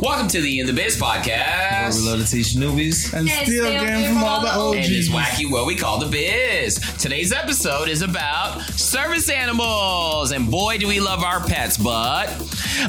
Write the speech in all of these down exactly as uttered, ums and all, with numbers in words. Welcome to the In the Biz podcast. Where we love to teach newbies and, and steal game from all the O Gs. And it's wacky what we call the biz. Today's episode is about service animals. And boy, do we love our pets, but...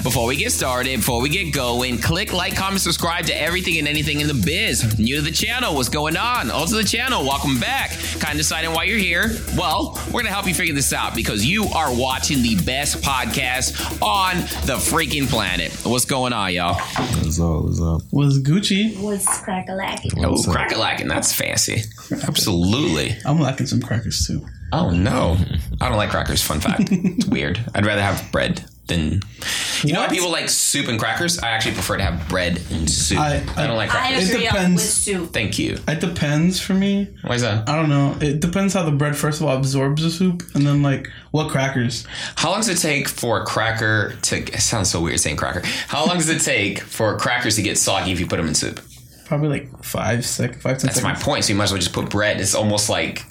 Before we get started, before we get going, click like, comment, subscribe to everything and anything in the biz. New to the channel, what's going on? Old to the channel, welcome back. Kind of deciding why you're here. Well, we're going to help you figure this out because you are watching the best podcast on the freaking planet. What's going on, y'all? What's up? What's up? What's Gucci? What's crack-a-lackin'? Oh, crack-a-lackin', that's fancy. Absolutely. I'm lacking some crackers too. Oh, no. I don't like crackers, fun fact. It's weird. I'd rather have bread. Then you what? know how people like soup and crackers? I actually prefer to have bread and soup. I, I, I don't like crackers. I agree it depends. With soup. Thank you. It depends for me. Why is that? I don't know. It depends how the bread first of all absorbs the soup, and then like what crackers. How long does it take for a cracker to? It sounds so weird saying cracker. How long does it take for crackers to get soggy if you put them in soup? Probably like five seconds. Five ten That's seconds. My point. So you might as well just put bread. It's almost like.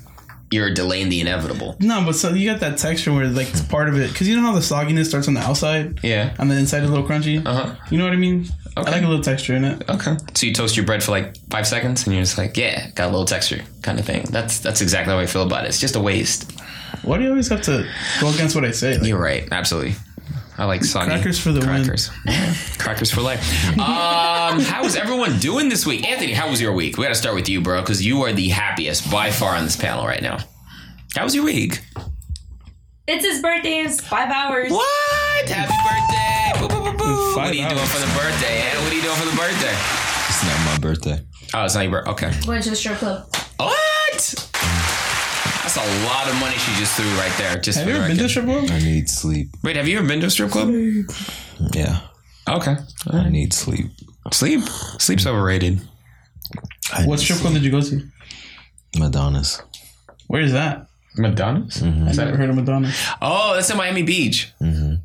You're delaying the inevitable. No, but so you got that texture where like it's part of it because you know how the sogginess starts on the outside, yeah, and the inside is a little crunchy. Uh huh. You know what I mean? Okay. I like a little texture in it. Okay. So you toast your bread for like five seconds, and you're just like, yeah, got a little texture, kind of thing. That's that's exactly how I feel about it. It's just a waste. Why do you always have to go against what I say? Like, you're right. Absolutely. I like soggy crackers for the crackers. Win. Yeah. Crackers for life. Um, how is everyone doing this week? Anthony, how was your week? We got to start with you, bro, because you are the happiest by far on this panel right now. How was your week? It's his birthday in five hours. What? Happy birthday! Boo, boo, boo, boo. What are you hours. doing for the birthday? Ed? What are you doing for the birthday? It's not my birthday. Oh, it's not your birthday. Okay. Went to the strip club. What? That's a lot of money she just threw right there. Just have you ever been to a strip club? I need sleep. Wait, have you ever been to a strip club? Yeah. Okay. Right. I need sleep. Sleep? Sleep's overrated. I what strip sleep. club did you go to? Madonna's. Where is that? Madonna's? Mm-hmm. I never heard of Madonna's. Oh, that's in Miami Beach. Mm-hmm.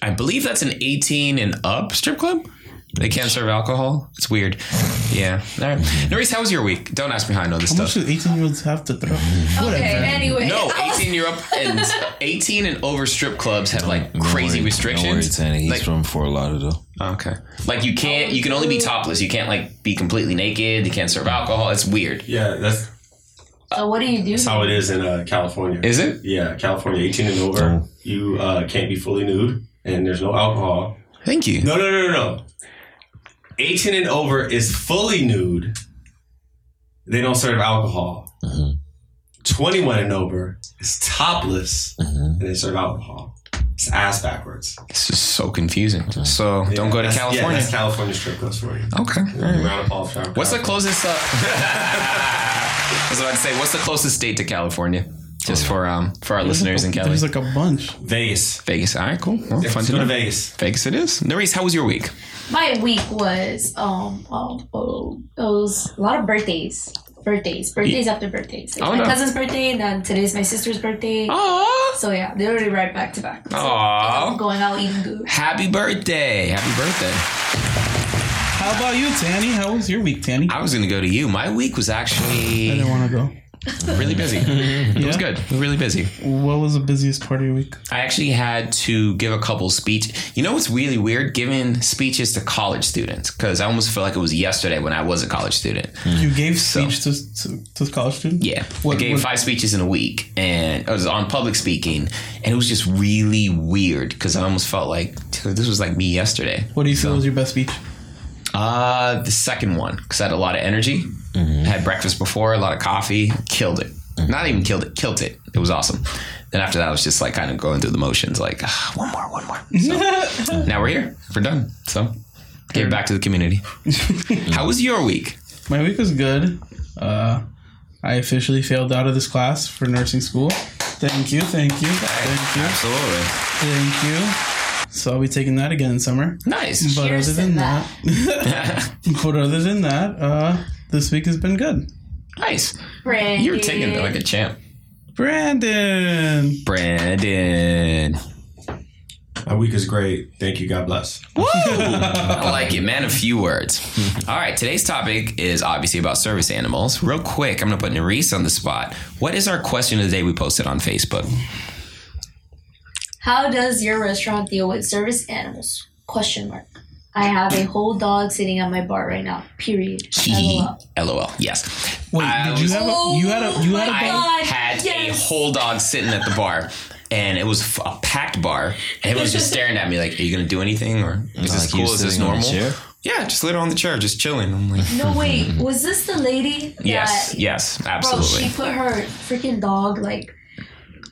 I believe that's an eighteen and up strip club. They can't serve alcohol. It's weird. Yeah. All right. Noris, how was your week? Don't ask me how I know this how stuff. How much do eighteen-year-olds have to throw? Okay, anyway. No, eighteen-year-old and eighteen and over strip clubs have like don't crazy worry, restrictions. Don't worry, Tana. He's like, from Fort Lauderdale. Okay. Like you can't. You can only be topless. You can't like be completely naked. You can't serve alcohol. It's weird. Yeah. That's. So what do you do? That's how it is in uh, California. Is it? Yeah, California, eighteen and over. Oh. You uh, can't be fully nude, and there's no alcohol. Thank you. No, no, no, no, no. eighteen and over is fully nude. They don't serve alcohol. Mm-hmm. twenty-one and over is topless, mm-hmm. and they serve alcohol. It's ass backwards. This is so confusing. So yeah, don't go to California. Yeah, that's California strip goes for you. Okay. Right. Round of applause. What's the closest? Uh, I was about to say, what's the closest state to California? Just for um for our there's listeners a, in Cali. There's like a bunch. Vegas. Vegas. All right, cool. Well, fun to go to Vegas. Vegas it is. Noris, how was your week? My week was, um, oh, oh, it was a lot of birthdays. Birthdays. Birthdays yeah. after birthdays. It's oh, my no. cousin's birthday, and then today's my sister's birthday. Aww. So, yeah, they're already right back to back. So, aww. I'm going out eating good. Happy birthday. Happy birthday. How about you, Tani? How was your week, Tani? I was going to go to you. My week was actually... I didn't want to go. Really busy. It yeah. was good. Really busy. What was the busiest part of your week? I actually had to give a couple speech. You know what's really weird? Giving speeches to college students, because I almost feel like it was yesterday when I was a college student. You gave so, speech to, to, to college students? Yeah. What, I gave what? five speeches in a week, and I was on public speaking, and it was just really weird because I almost felt like this was like me yesterday. What do you so, feel was your best speech? Uh, the second one, because I had a lot of energy. Mm-hmm. Had breakfast before, a lot of coffee, killed it. Mm-hmm. Not even killed it, killed it. It was awesome. Then after that, I was just like kind of going through the motions, like ah, one more, one more. So, now we're here. We're done. So give back to the community. How was your week? My week was good. Uh, I officially failed out of this class for nursing school. Thank you. Thank you. Thank you. Absolutely. Thank you. So I'll be taking that again in summer. Nice. But Cheers other than that, that but other than that, uh, this week has been good. Nice. Brandon. You're taking it like a champ. Brandon. Brandon. My week is great. Thank you. God bless. Woo! I like it, man. A few words. All right. Today's topic is obviously about service animals. Real quick, I'm going to put Noris on the spot. What is our question of the day we posted on Facebook? How does your restaurant deal with service animals? Question mark. I have a whole dog sitting at my bar right now. Period. LOL. LOL. Yes. Wait, I did was, you have a you had a you had a dog? Had yes. a whole dog sitting at the bar. And it was a packed bar. And it was just staring at me like, are you going to do anything? Or is this cool? Is this normal? Yeah, just laid on the chair, just chilling. I'm like, no, wait. Was this the lady? That, yes. Yes. Absolutely. Bro, she put her freaking dog, like,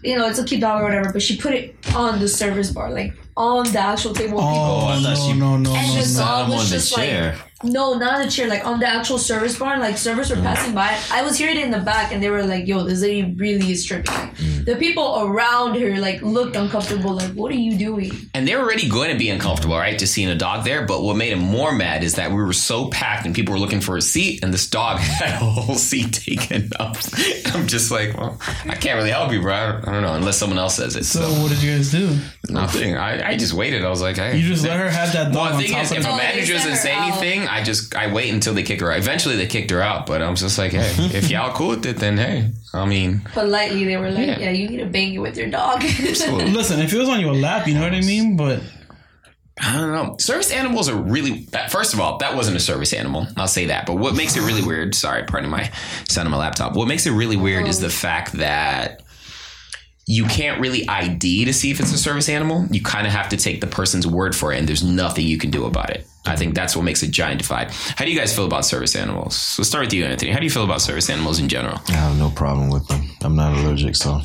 you know, it's a cute dog or whatever, but she put it on the service bar, like on the actual table. Oh, I thought she, no, no, no. And the dog was just like, no, not on the chair, like on the actual service bar. And like servers were mm. passing by. I was hearing it in the back, and they were like, "Yo, this lady really is tripping." Mm. The people around her like looked uncomfortable. Like, what are you doing? And they're already going to be uncomfortable, right? Just seeing a dog there. But what made them more mad is that we were so packed, and people were looking for a seat, and this dog had a whole seat taken up. I'm just like, well, I can't really help you, bro. I don't know unless someone else says it. So, so. What did you guys do? Nothing. I, I just waited. I was like, hey. You just let her have that dog. Well, the thing is, if a manager doesn't say anything. I just I wait until they kick her out. Eventually they kicked her out, but I'm just like, hey, if y'all cool with it, then hey. I mean, politely they were like, yeah, yeah you need to bang it with your dog. Absolutely. Listen, if it was on your lap, you know what I mean? But I don't know. Service animals are really, first of all, that wasn't a service animal. I'll say that. But what makes it really weird, sorry, pardon my sound on my laptop. What makes it really weird oh. is the fact that you can't really I D to see if it's a service animal. You kind of have to take the person's word for it, and there's nothing you can do about it. I think that's what makes a giant divide. How do you guys feel about service animals? Let's start with you, Anthony. How do you feel about service animals in general? I have no problem with them. I'm not allergic, so.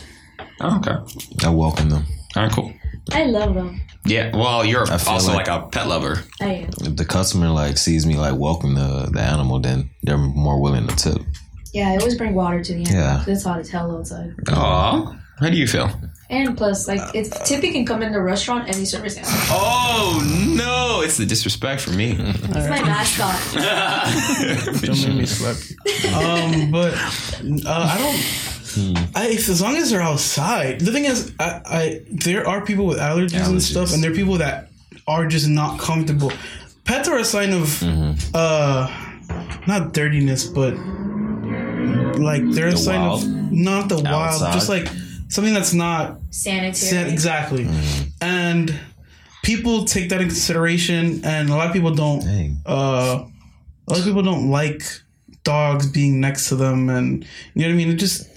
Oh, okay. I welcome them. All right, cool. I love them. Yeah, well, you're also like, like a pet lover. I am. If the customer like sees me like welcome the, the animal, then they're more willing to tip. Yeah, I always bring water to the animal. Yeah. It's hot as hell outside. Aw. How do you feel? And plus, like, it's Tippy can come in the restaurant any service animal. Oh, no. It's the disrespect for me. It's right. My mascot. Don't make me slap you. Um, but uh, I don't... Hmm. I, as long as they're outside. The thing is, I, I there are people with allergies, allergies and stuff, and there are people that are just not comfortable. Pets are a sign of, mm-hmm. uh, not dirtiness, but, like, they're the a sign wild. Of... Not the outside. Wild. Just, like... Something that's not sanitary. San- exactly. Mm. And people take that into consideration, and a lot of people don't uh, a lot of people don't like dogs being next to them, and you know what I mean? It just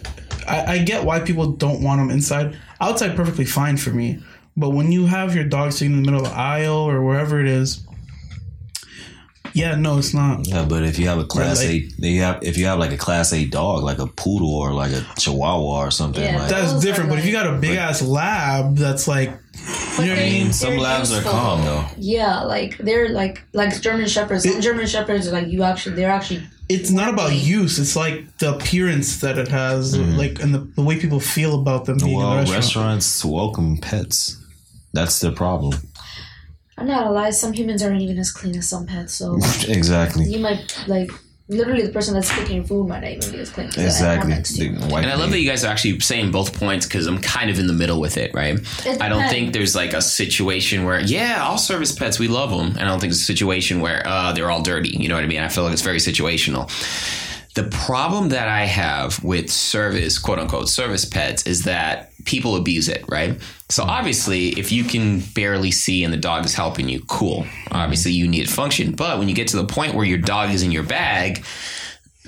I, I get why people don't want them inside. Outside perfectly fine for me. But when you have your dog sitting in the middle of the aisle or wherever it is, yeah, no, it's not. Yeah, but if you have a class like, eight, you have, if you have like a class eight dog, like a poodle or like a chihuahua or something, yeah, like that's different. But like, if you got a big ass lab, that's like, you know what I mean. Some labs are calm though. Yeah, like they're like like German shepherds. It, German shepherds are like you actually they're actually. It's not about use. It's like the appearance that it has, mm-hmm. like and the, the way people feel about them being well, in the restaurant. Restaurants welcome pets. That's the problem. I'm not gonna lie, some humans aren't even as clean as some pets, so... Exactly. You might, like, literally the person that's cooking your food might not even be as clean. Exactly. And I love that you guys are actually saying both points because I'm kind of in the middle with it, right? It's I don't pet. think there's, like, a situation where, yeah, all service pets, we love them. And I don't think it's a situation where uh, they're all dirty, you know what I mean? I feel like it's very situational. The problem that I have with service, quote-unquote, service pets is that people abuse it, right? So obviously, if you can barely see and the dog is helping you, cool. Obviously, you need to function. But when you get to the point where your dog is in your bag,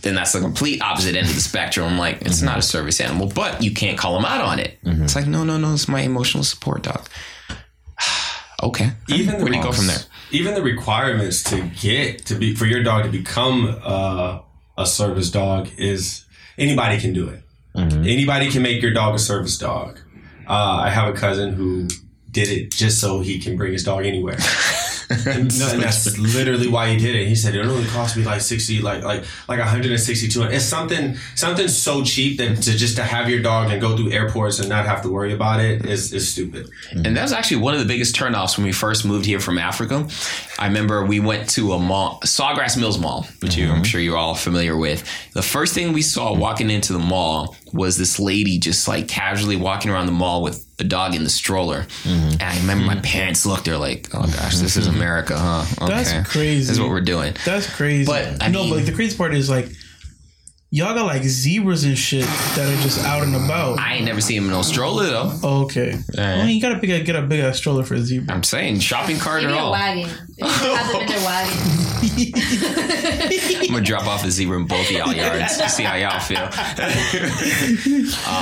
then that's the complete opposite end of the spectrum. Like, it's mm-hmm. not a service animal, but you can't call them out on it. Mm-hmm. It's like, no, no, no, it's my emotional support dog. Okay. Even the Where do you go from there? Even the requirements to get to be for your dog to become uh, a service dog is anybody can do it. Mm-hmm. Anybody can make your dog a service dog. Uh, I have a cousin who did it just so he can bring his dog anywhere. And, no, and that's literally why he did it. He said it only cost me like sixty, like like like one hundred and sixty-two. It's something something so cheap that to just to have your dog and go through airports and not have to worry about it is is stupid. And that was actually one of the biggest turnoffs when we first moved here from Africa. I remember we went to a mall, Sawgrass Mills Mall, which mm-hmm. you, I'm sure you're all familiar with. The first thing we saw walking into the mall was this lady just like casually walking around the mall with a dog in the stroller. Mm-hmm. And I remember my parents looked, they're like, oh gosh, this is America, huh? Okay. That's crazy. This is what we're doing. That's crazy. But I know, but like the crazy part is like, y'all got like zebras and shit that are just out and about. I ain't never seen them in no stroller though. Oh, okay. Right. Well, you gotta pick a, get a big ass stroller for a zebra. I'm saying shopping cart or all. Wagon. Have them in their wagon. I'm gonna drop off the zebra in both of y'all yards to see how y'all feel. uh,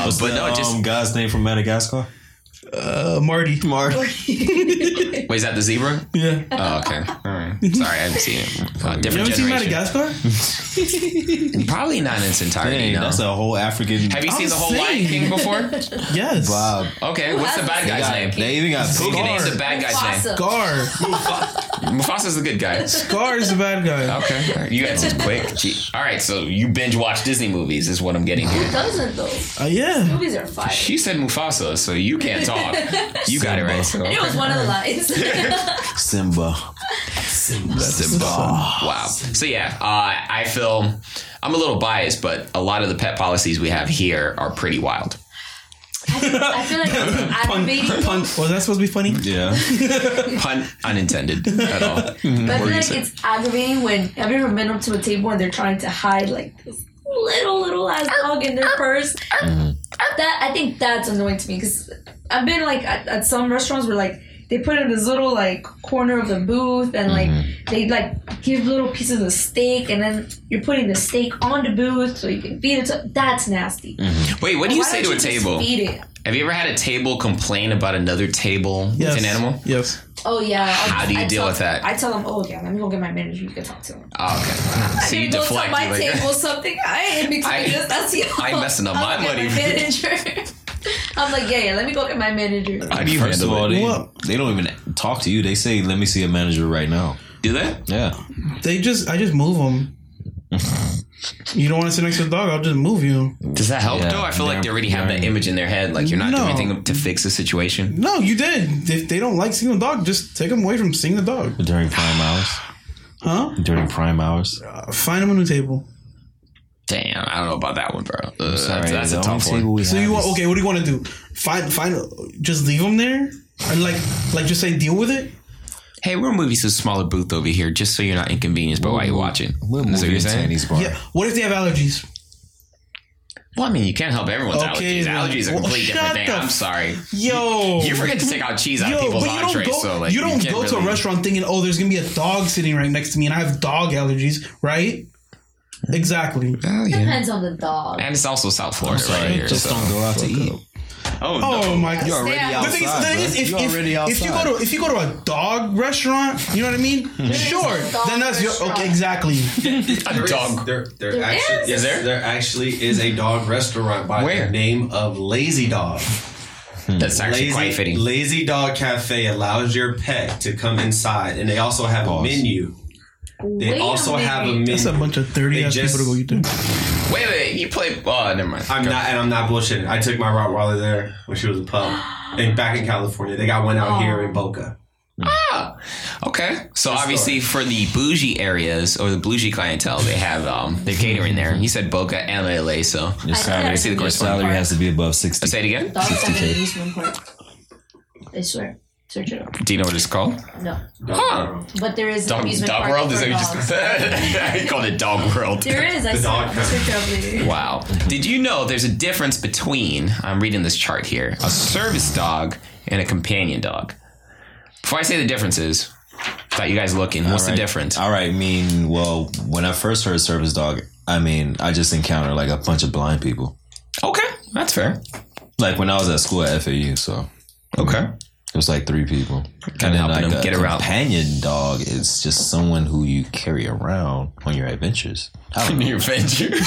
What's but the, no, just um, guy's name from Madagascar? Uh, Marty. Marty. Wait, is that the zebra? Yeah. Oh, okay. All right. Sorry, I haven't seen it. Uh, different you haven't generation. Seen Madagascar? Probably not in its entirety. Dang, no. That's a whole African. Have you I'm seen the whole Lion King before? Yes. Wow. Okay. Who what's the bad guy's got, name? They even got Scar. Who can name the bad guy's Mufasa. Name? Scar. Mufasa's the good guy. Scar is the bad guy. Okay. Right. You answered quick. All right. So you binge watch Disney movies is what I'm getting here. Who doesn't though? Oh uh, yeah. These movies are fire. She said Mufasa, so you can't talk. You got it right. So, okay. It was one of the lines. Simba. Simba. Simba. Wow. So yeah, uh, I feel I'm a little biased, but a lot of the pet policies we have here are pretty wild. I, think, I feel like I'm pun, maybe pun, was that supposed to be funny? Yeah. Pun unintended at all. But I feel like it's aggravating when have you ever been up to a table and they're trying to hide like this little little ass dog in their purse? Mm-hmm. That I think that's annoying to me because I've been like at, at some restaurants where like they put in this little like corner of the booth and like mm-hmm. they like give little pieces of steak and then you're putting the steak on the booth so you can feed it to, that's nasty. Mm-hmm. Wait, what do you say to a table? Feed it? Have you ever had a table complain about another table yes. with an animal? Yes. Oh, yeah. How I, do you I deal tell, with that? I tell them, oh, yeah, let me go get my manager. You can talk to him. Oh, okay. So I you deflect. My like, table something. I ain't mixing I, this. That's you. I ain't messing up my money. I'm like, yeah, yeah, let me go get my manager. How do you First of all, they, they don't even talk to you. They say, let me see a manager right now. Do they? Yeah. They just, I just move them. You don't want to sit next to the dog, I'll just move you. Does that help yeah, though? I feel like they already have that image in their head. Like you're not no. doing anything to fix the situation. No, you did. If they don't like seeing the dog, just take them away from seeing the dog. During prime hours? Huh? During prime hours? Uh, find them a new table. Damn, I don't know about that one, bro. Uh, sorry, that's that's a tough one. So you want, okay, what do you want to do? Find, find, just leave them there? And like, like just say deal with it? Hey, we're moving to a smaller booth over here just so you're not inconvenienced by while you're watching. We're moving to Tany's bar. Yeah. What if they have allergies? Well, I mean, you can't help everyone's okay, allergies. Man. Allergies are a well, completely different thing. F- I'm sorry. Yo. You, you forget to take out cheese out yo, of people's entrees. Go, so, like, you don't you go really to a restaurant thinking, oh, there's going to be a dog sitting right next to me and I have dog allergies, right? Exactly. Well, yeah. Depends on the dog. And it's also South Florida right here. Just so. Don't go out to eat. Up. Oh, no. Oh my God! You're already outside. The thing is, the thing is if, you're if, already outside. If you go to if you go to a dog restaurant, you know what I mean? Sure, then that's your okay. Exactly. A dog. There, there, there actually is. Yes, there? there actually is a dog restaurant by Where? the name of Lazy Dog. Hmm. That's actually Lazy, quite fitting. Lazy Dog Cafe allows your pet to come inside, and they also have Balls. a menu. They wait also a have a menu. That's a bunch of thirty ass people to go eat there. Wait, wait, you play? Oh, never mind. I'm go. not, and I'm not bullshitting. I took my Rottweiler there when she was a pup, and back in California, they got one out oh. here in Boca. Ah, okay. So Good obviously, story. for the bougie areas or the bougie clientele, they have um, they're catering there. You said Boca and L A, so your salary, I see the course salary has to be above sixty. Say it again. sixty K. I swear. Search it up. Do you know what it's called? No. Dog huh. World. But there is dog, an amusement dog park world. Is that just said? He called it Dog World. There is. I the saw it. Search it up later. Wow. Did you know there's a difference between? I'm reading this chart here. A service dog and a companion dog. Before I say the differences, I thought you guys looking. What's right. the difference? All right. I mean, well, when I first heard service dog, I mean, I just encountered like a bunch of blind people. Okay, that's fair. Like when I was at school at F A U, so okay. I mean, it was like three people. Kind of helping like them get around. Companion dog is just someone who you carry around on your adventures. On your adventures.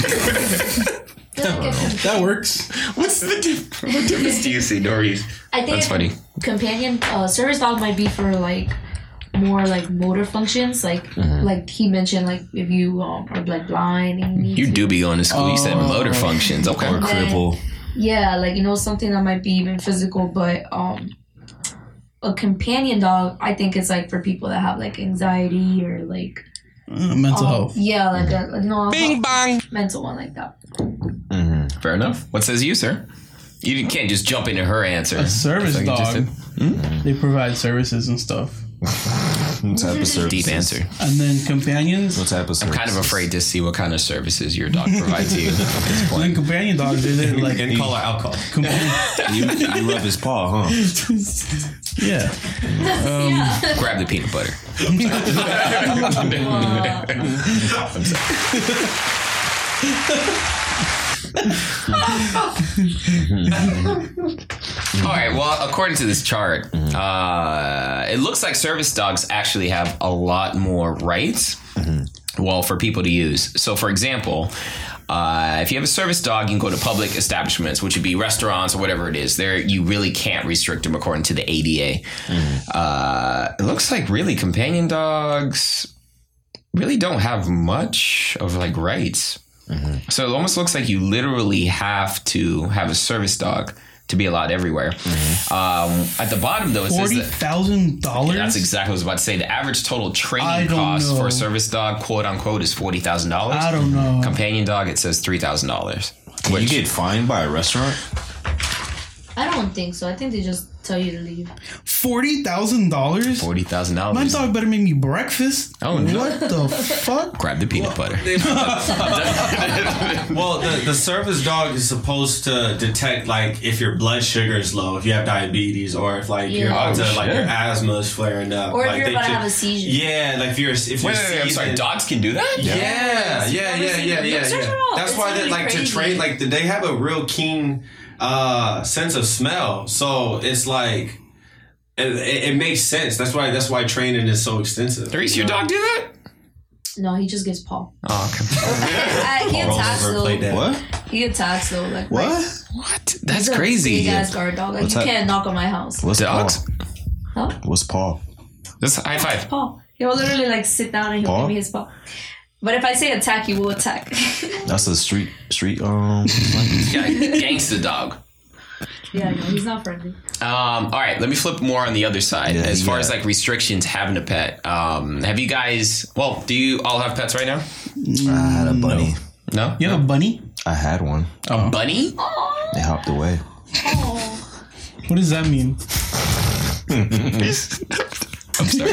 That works. What's the diff- what difference do you see, Noris? I think that's funny. Companion uh, service dog might be for like more like motor functions, like mm-hmm. like he mentioned, like if you um, are like blind, and you, you do be on the school. Oh. You said motor functions, okay, or cripple. Yeah, like you know something that might be even physical, but um, a companion dog, I think it's like for people that have like anxiety or like uh, mental um, health. Yeah, like mm-hmm. a, a no, bing bang mental one like that. Mm-hmm. Fair enough. What says you, sir? You can't just jump into her answer. A service like dog. Just, mm-hmm. They provide services and stuff. What type of services? Deep answer. And then companions. What type of services? I'm kind of afraid to see what kind of services your dog provides you. At this point. And companion dogs, they're like in color alcohol. you, you rub his paw, huh? Yeah. Um, yeah. Grab the peanut butter. I'm sorry. I'm sorry. All right, well, according to this chart, uh, it looks like service dogs actually have a lot more rights, mm-hmm. well, for people to use. So, for example, uh, if you have a service dog, you can go to public establishments, which would be restaurants or whatever it is. There, you really can't restrict them according to the A D A. Mm-hmm. Uh, it looks like really companion dogs really don't have much of like rights. Mm-hmm. So it almost looks like you literally have to have a service dog to be allowed everywhere. Mm-hmm. Um, at the bottom, though, it says that forty thousand dollars? That's exactly what I was about to say. The average total training cost know. for a service dog, quote unquote, is forty thousand dollars. I don't know. Companion dog, it says three thousand dollars. Can you get fined by a restaurant? I don't think so. I think they just tell you to leave. Forty thousand dollars. Forty thousand dollars. My dog better make me breakfast. Oh no! What the fuck? Grab the peanut butter. Well, the, the service dog is supposed to detect like if your blood sugar is low, if you have diabetes, or if like yeah. you're oh, to, like your asthma is flaring up, or like, if you're about to have a seizure. Yeah, like if you're if you're. Wait, wait, wait, I'm sorry. Dogs can do that. Yeah, yeah, yeah, yeah, yeah. yeah, yeah, yeah. That's why really they like crazy. to train. Like they have a real keen. Uh, sense of smell, so it's like it, it, it makes sense. That's why that's why training is so extensive. Therese, you your know? dog do that? No, he just gets paw. Oh, okay. I, he attacks though. What? He attacks though. Like what? Right? What? That's He's crazy. Big ass guard dog. Like, you that? can't knock on my house. What's dogs? Paw? Huh? What's paw? That's high five. Paw. He'll literally like sit down and he'll paw? give me his paw. But if I say attack, he will attack. That's a street, street, um, yeah, gangster dog. Yeah, no, he's not friendly. Um, all right, let me flip more on the other side. Yeah, as yeah. far as like restrictions having a pet, um, have you guys? Well, do you all have pets right now? I had a bunny. No, no? you have no. a bunny. I had one. A oh. bunny? Aww. They hopped away. Oh. What does that mean? I'm sorry.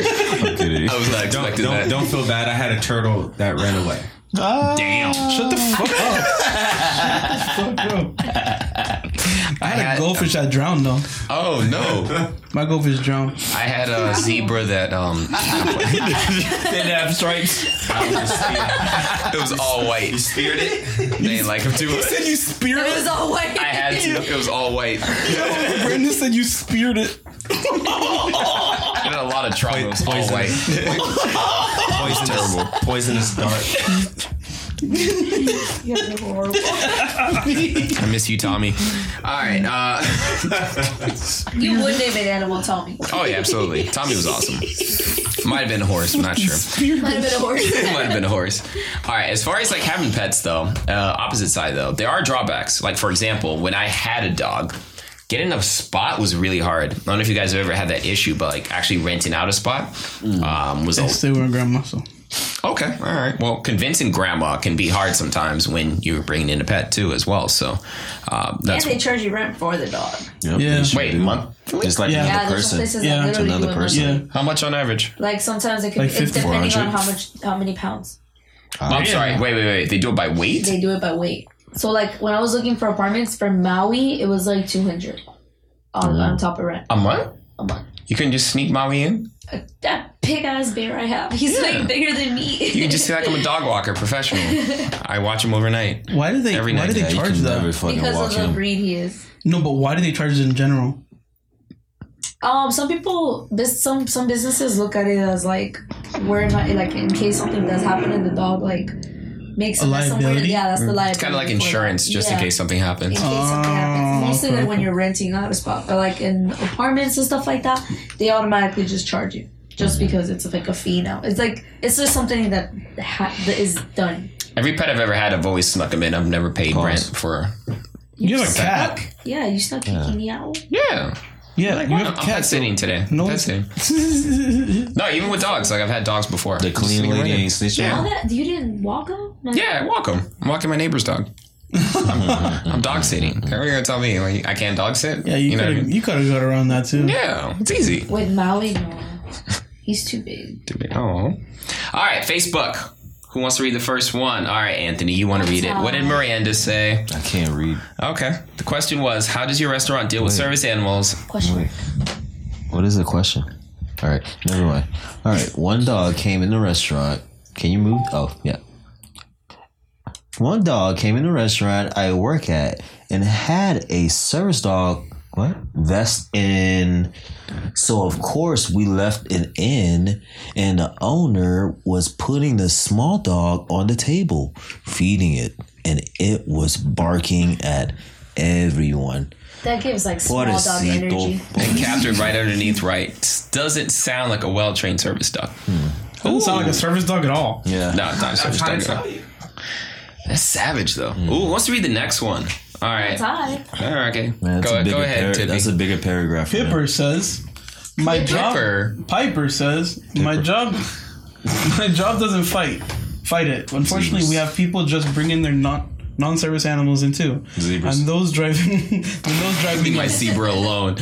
I'm kidding. I was not expecting don't, that. Don't feel bad. I had a turtle that ran away. Uh, Damn. Shut the fuck up. Shut the fuck up. I had, I had a goldfish that drowned, though. Oh, no. My goldfish drowned. I had a zebra that, um... didn't have stripes. It was all white. You speared it? They didn't like him too much. You said you speared it? It was all white. I had to. It was all white. Yo, Brandon said you speared it. I had a lot of trauma. It was all white. Poisonous. Poisonous dart. You guys are horrible. I miss you, Tommy. Alright, uh you would name an animal Tommy. Oh yeah, absolutely. Tommy was awesome. Might have been a horse, I'm not sure. Might have been a horse. Might have been a horse. Alright, as far as like having pets though, uh, opposite side though, there are drawbacks. Like for example, when I had a dog, getting a spot was really hard. I don't know if you guys have ever had that issue, but like actually renting out a spot um, was. I stay with grandma, so. Okay, all right. Well, convincing grandma can be hard sometimes when you're bringing in a pet too, as well. So uh, that's. And they charge you rent for the dog. Yep. Yeah. Wait, month. It's like yeah. another yeah, person. Places yeah, like another person. Yeah. How much on average? Like sometimes it could. Like it's depending on how much, how many pounds. Uh, I'm yeah. sorry. Wait, wait, wait. They do it by weight. They do it by weight. So, like, when I was looking for apartments for Maui, it was, like, two hundred dollars on, mm. on top of rent. A month? A month. You couldn't just sneak Maui in? Uh, that big-ass bear I have. He's, yeah. like, bigger than me. You just feel like I'm a dog walker, professional. I watch him overnight. Why do they, Every why night. Do they yeah, charge that? Because of the breed he is. No, but why do they charge it in general? Um, some people, some some businesses look at it as, like, we're not, like, in case something does happen and the dog, like... makes a liability. Yeah, that's the liability. It's kind of like insurance, just yeah. in case something happens. In case oh, something happens. Mostly okay. like when you're renting out a spot, but like in apartments and stuff like that, they automatically just charge you just mm-hmm. because it's like a fee now. It's like it's just something that, ha- that is done. Every pet I've ever had, I've always snuck them in. I've never paid Pause. rent for. You, you have a cat. cat. Yeah, you snuck yeah. Kiki Meow. Yeah. Yeah, like, you have I'm, I'm pet sitting today. No, pet sitting. No, even with dogs. Like, I've had dogs before. The clean lady ain't snitching. Yeah. That, you didn't walk them? Like, yeah, I walk them. I'm walking my neighbor's dog. I'm, I'm dog sitting. How are you going to tell me like, I can't dog sit? Yeah, you, you could have you got around that, too. Yeah, it's easy. With Maui, no. He's too big. Too big. Oh. All right, Facebook. Who wants to read the first one? All right, Anthony, you want to read it. What did Miranda say? I can't read. Okay. The question was, how does your restaurant deal Wait. with service animals? Question. Wait. What is the question? All right. Never mind. All right. One dog came in the restaurant. Can you move? Oh, yeah. One dog came in the restaurant I work at and had a service dog what? vest in. So, of course, we left it in, and the owner was putting the small dog on the table, feeding it, and it was barking at everyone. That gives, like, small dog energy. And captured right underneath right. Doesn't sound like a well-trained service dog. Hmm. Doesn't Ooh. sound like a service dog at all. Yeah. No, it's not a service dog at all. That's savage, though. Mm. Ooh, wants to read the next one. All right. All right. Okay. Man, go, go ahead. Para- that's a bigger paragraph. Piper says, "My job." Piper, Piper says, Piper. "My job. My job doesn't fight. Fight it. Unfortunately, Zebras. we have people just bringing their non non-service animals in too, Zebras. and those driving. and those drive me my zebra alone.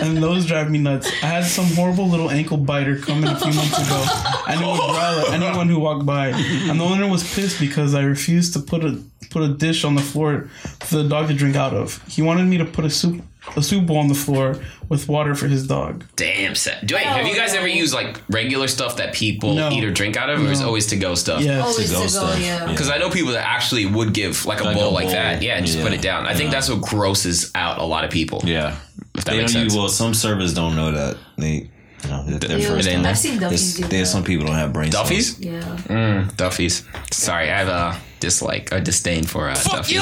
And those drive me nuts. I had some horrible little ankle biter come in a few months ago, and it would growl at anyone who walked by. And the owner was pissed because I refused to put a." put a dish on the floor for the dog to drink out of. He wanted me to put a soup a soup bowl on the floor with water for his dog. Damn, Seth. Wait, have you guys ever used like regular stuff that people no. eat or drink out of, no. or is it always to-go stuff? Yeah, it's always to-go, to-go stuff. Because yeah. I know people that actually would give like a like bowl a like bowl. that. Yeah, and just yeah. put it down. I yeah. think that's what grosses out a lot of people. Yeah. If that they makes sense. Use, well, some servers don't know that. They... No, their first time. I've seen Duffy's. There's some people don't have brains. Duffy's? Yeah. Mm, Duffy's. Sorry, I have a dislike, a disdain for uh, Duffy's. You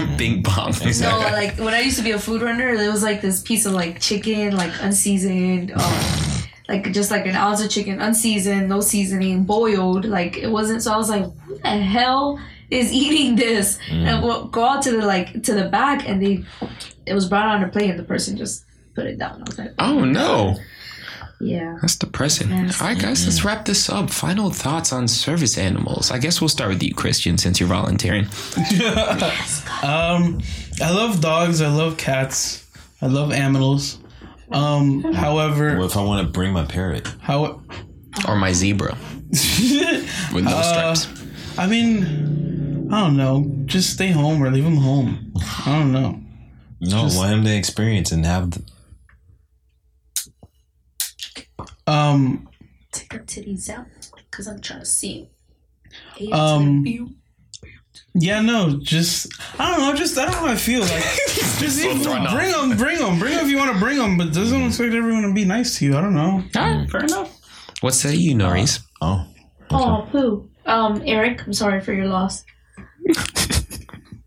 like? Bing bong. No, like when I used to be a food runner, there was like this piece of like chicken, like unseasoned, um, like just like an ounce of chicken, unseasoned, no seasoning, boiled. Like it wasn't. So I was like, what the hell is eating this? Mm. And we'll go out to the like to the back, and they, it was brought on a plate, and the person just put it down. I was like, oh no. Yeah. That's depressing. Yes. All right, guys, mm-hmm. let's wrap this up. Final thoughts on service animals. I guess we'll start with you, Christian, since you're volunteering. um, I love dogs. I love cats. I love animals. Um, however... What if I want to bring my parrot? How? Or my zebra. With no uh, stripes. I mean, I don't know. Just stay home or leave them home. I don't know. No, Just, let them the experience and have... The, Um, take her titties out because I'm trying to see. Um, yeah, no, just I don't know, just I don't know how I feel. Like, just even, bring them, bring them, bring them if you want to bring them, but doesn't expect everyone to be nice to you. I don't know. All right, fair enough. What say you, Noris? Oh, oh, poo. Um, Eric, I'm sorry for your loss.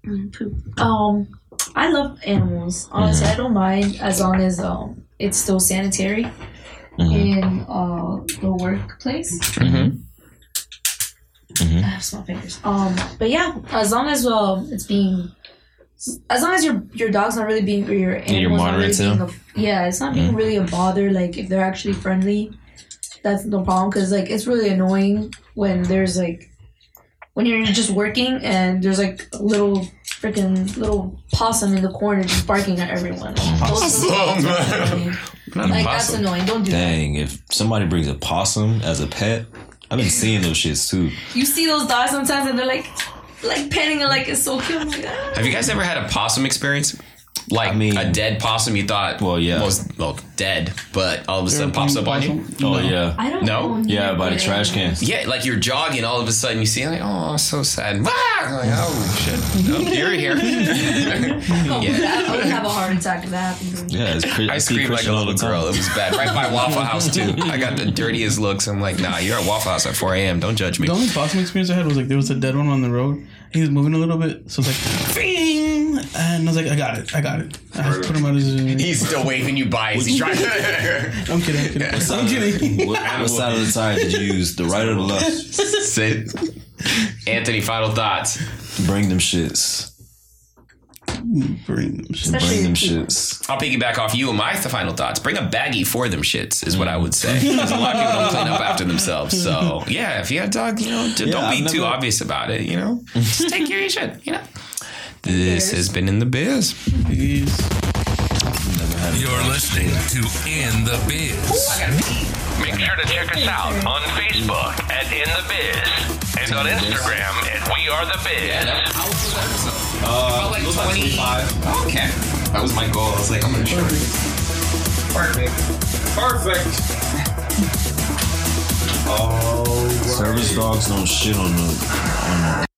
mm, poo. Um, I love animals. Honestly, mm. I don't mind as long as um it's still sanitary. Mm-hmm. In uh, the workplace. Mm-hmm. Mm-hmm. I have small fingers. Um, but yeah, as long as well, it's being, as long as your your dog's not really being, or your animal's not really being a, yeah, it's not mm-hmm. being really a bother. Like if they're actually friendly, that's no problem. Cause like it's really annoying when there's like, when you're just working and there's like a little. Freaking little possum in the corner just barking at everyone. Like, possum, man. Like, that's annoying. Don't do Dang, that. Dang, if somebody brings a possum as a pet, I've been seeing those shits too. You see those dogs sometimes and they're like, like petting it like it's so cute. I'm like, ah. Have you guys ever had a possum experience? Like I mean, a dead possum you thought well, yeah. was well, dead, but all of a sudden pops up on you? No. Oh, yeah. I don't no? know. Yeah, by the trash can. Yeah, like you're jogging, all of a sudden you see it, like, oh, so sad. I'm like, oh, shit. Oh, you're here. Yeah. I would have a heart attack if that happened. Yeah, it's pretty. I screamed like a little girl. It was bad. Right by Waffle House, too. I got the dirtiest looks. I'm like, nah, you're at Waffle House at four a.m. Don't judge me. The only possum experience I had was like there was a dead one on the road. He was moving a little bit, so it's like, bing! And I was like, I got it, I got it. I have to put him out of his... He's still waving you by as he's trying to... I'm kidding, I'm kidding. Yeah. I'm kidding. What, what side of the tire did you use? The right or the left? Say it. Anthony, final thoughts. Bring them shits. Bring them shits. Especially Bring them shits. I'll piggyback off you and my final thoughts. Bring a baggie for them shits is what I would say. Because a lot of people don't clean up after themselves. So, yeah, if you had a dog, you know, d- yeah, don't be never... too obvious about it, you know? Just take care of your shit, you know? This has been In the Biz. Peace. You're listening to In the Biz. Ooh, I gotta pee. Make sure to check us out on Facebook at In the Biz and on Instagram at We Are the Biz. Yeah, that was the episode. Uh, it was like twenty-five. Okay. That was my goal. I was like, I'm gonna show it. Perfect. Perfect. Oh, right. Service dogs don't shit on the. On the